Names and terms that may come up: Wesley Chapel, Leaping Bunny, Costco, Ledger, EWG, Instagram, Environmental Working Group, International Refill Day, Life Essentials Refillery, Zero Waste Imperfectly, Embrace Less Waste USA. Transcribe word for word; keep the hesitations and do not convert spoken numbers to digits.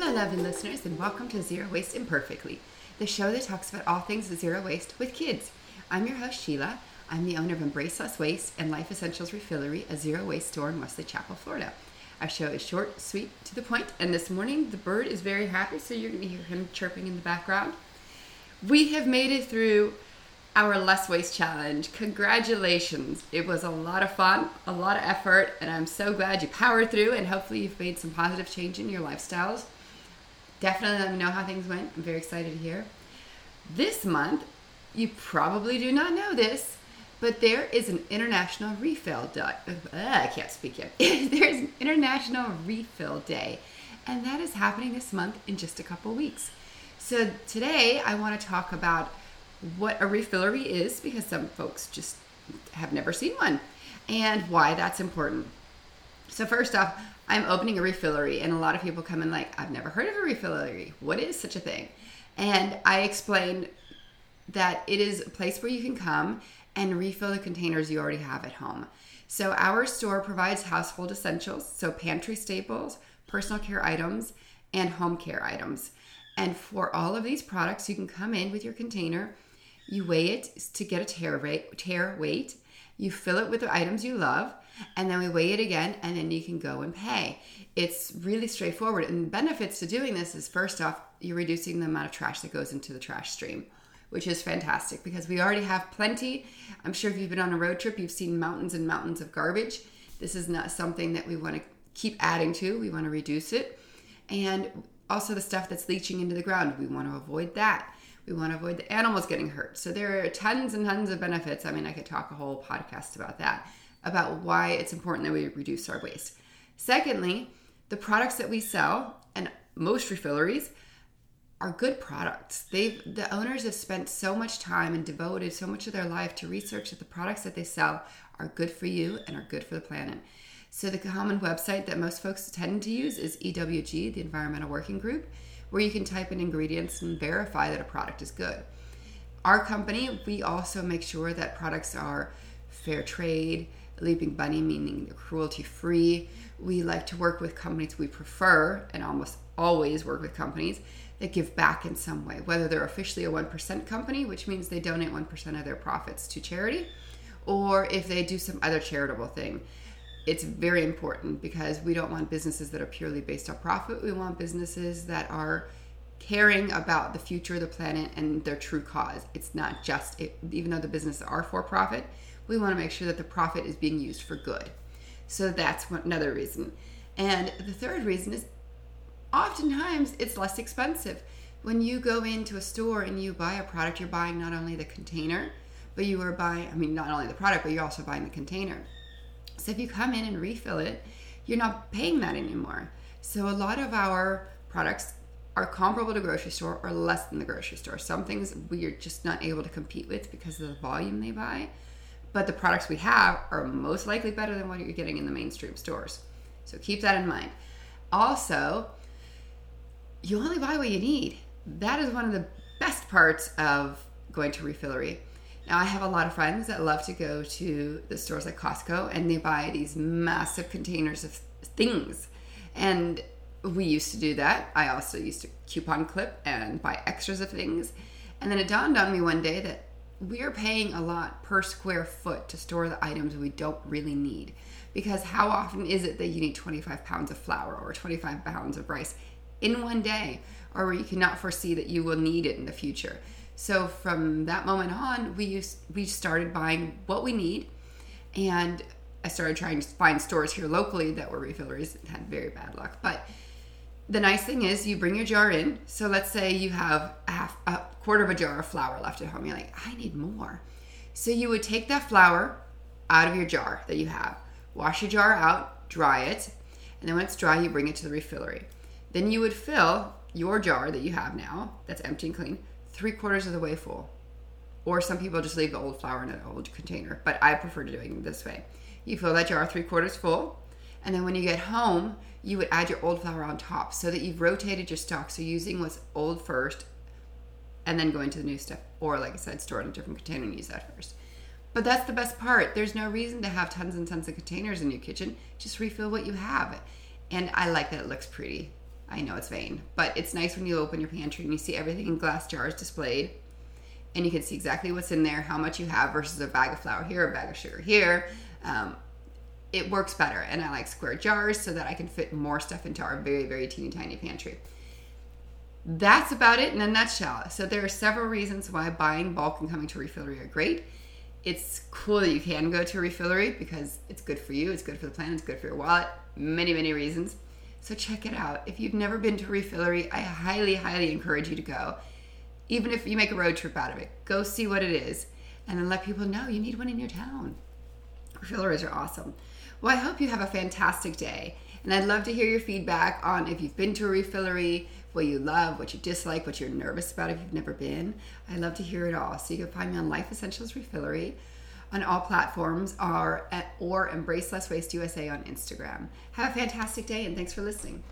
Hello, loving listeners, and welcome to Zero Waste Imperfectly, the show that talks about all things zero waste with kids. I'm your host, Sheila. I'm the owner of Embrace Less Waste and Life Essentials Refillery, a zero waste store in Wesley Chapel, Florida. Our show is short, sweet, to the point, and this morning the bird is very happy, so you're going to hear him chirping in the background. We have made it through our Less Waste Challenge. Congratulations. It was a lot of fun, a lot of effort, and I'm so glad you powered through, and hopefully you've made some positive change in your lifestyles. Definitely let me know how things went. I'm very excited to hear. This month, you probably do not know this, but there is an International Refill Day. Uh, I can't speak yet. There's an International Refill Day, and that is happening this month in just a couple weeks. So today, I want to talk about what a refillery is, because some folks just have never seen one, and why that's important. So first off, I'm opening a refillery, and a lot of people come in like, I've never heard of a refillery. What is such a thing? And I explain that it is a place where you can come and refill the containers you already have at home. So our store provides household essentials, so pantry staples, personal care items, and home care items. And for all of these products, you can come in with your container, you weigh it to get a tear rate, tear weight, you fill it with the items you love, and then we weigh it again, and then you can go and pay. It's really straightforward, and the benefits to doing this is, first off, you're reducing the amount of trash that goes into the trash stream, which is fantastic because we already have plenty. I'm sure if you've been on a road trip, you've seen mountains and mountains of garbage. This is not something that we want to keep adding to. We want to reduce it. And also the stuff that's leaching into the ground, we want to avoid that. We want to avoid the animals getting hurt. So there are tons and tons of benefits. I mean, I could talk a whole podcast about that, about why it's important that we reduce our waste. Secondly, the products that we sell, and most refilleries, are good products. They've, the owners have spent so much time and devoted so much of their life to research that the products that they sell are good for you and are good for the planet. So the common website that most folks tend to use is E W G, the Environmental Working Group, where you can type in ingredients and verify that a product is good. Our company, we also make sure that products are fair trade, Leaping Bunny, meaning they're cruelty-free. We like to work with companies we prefer, and almost always work with companies that give back in some way, whether they're officially a one percent company, which means they donate one percent of their profits to charity, or if they do some other charitable thing. It's very important because we don't want businesses that are purely based on profit. We want businesses that are caring about the future of the planet and their true cause. It's not just, it, even though the businesses are for profit, we want to make sure that the profit is being used for good. So that's one, another reason. And the third reason is oftentimes it's less expensive. When you go into a store and you buy a product, you're buying not only the container, but you are buying, I mean, not only the product, but you're also buying the container. So if you come in and refill it, you're not paying that anymore. So a lot of our products are comparable to grocery store or less than the grocery store. Some things we are just not able to compete with because of the volume they buy, but the products we have are most likely better than what you're getting in the mainstream stores. So keep that in mind. Also, you only buy what you need. That is one of the best parts of going to refillery. Now, I have a lot of friends that love to go to the stores like Costco, and they buy these massive containers of things. And we used to do that. I also used to coupon clip and buy extras of things. And then it dawned on me one day that we are paying a lot per square foot to store the items we don't really need. Because how often is it that you need twenty-five pounds of flour or twenty-five pounds of rice in one day, or where you cannot foresee that you will need it in the future? So from that moment on, we used, we started buying what we need, and I started trying to find stores here locally that were refilleries and had very bad luck. But the nice thing is you bring your jar in. So let's say you have a, half, a quarter of a jar of flour left at home. You're like, I need more. So you would take that flour out of your jar that you have, wash your jar out, dry it, and then when it's dry, you bring it to the refillery. Then you would fill your jar that you have now, that's empty and clean, three quarters of the way full. Or some people just leave the old flour in an old container, but I prefer to do it this way. You fill that jar three quarters full, and then when you get home, you would add your old flour on top so that you've rotated your stock. So using what's old first and then going to the new stuff. Or like I said, store it in a different container and use that first. But that's the best part. There's no reason to have tons and tons of containers in your kitchen. Just refill what you have. And I like that it looks pretty. I know it's vain, but it's nice when you open your pantry and you see everything in glass jars displayed, and you can see exactly what's in there, how much you have versus a bag of flour here, a bag of sugar here. Um, it works better, and I like square jars so that I can fit more stuff into our very, very teeny tiny pantry. That's about it in a nutshell. So there are several reasons why buying bulk and coming to a refillery are great. It's cool that you can go to a refillery because it's good for you, it's good for the planet, it's good for your wallet, many, many reasons. So check it out. If you've never been to a refillery, I highly, highly encourage you to go. Even if you make a road trip out of it, go see what it is and then let people know you need one in your town. Refilleries are awesome. Well, I hope you have a fantastic day, and I'd love to hear your feedback on if you've been to a refillery, what you love, what you dislike, what you're nervous about if you've never been. I'd love to hear it all. So you can find me on Life Essentials Refillery on all platforms or, at, or Embrace Less Waste U S A on Instagram. Have a fantastic day, and thanks for listening.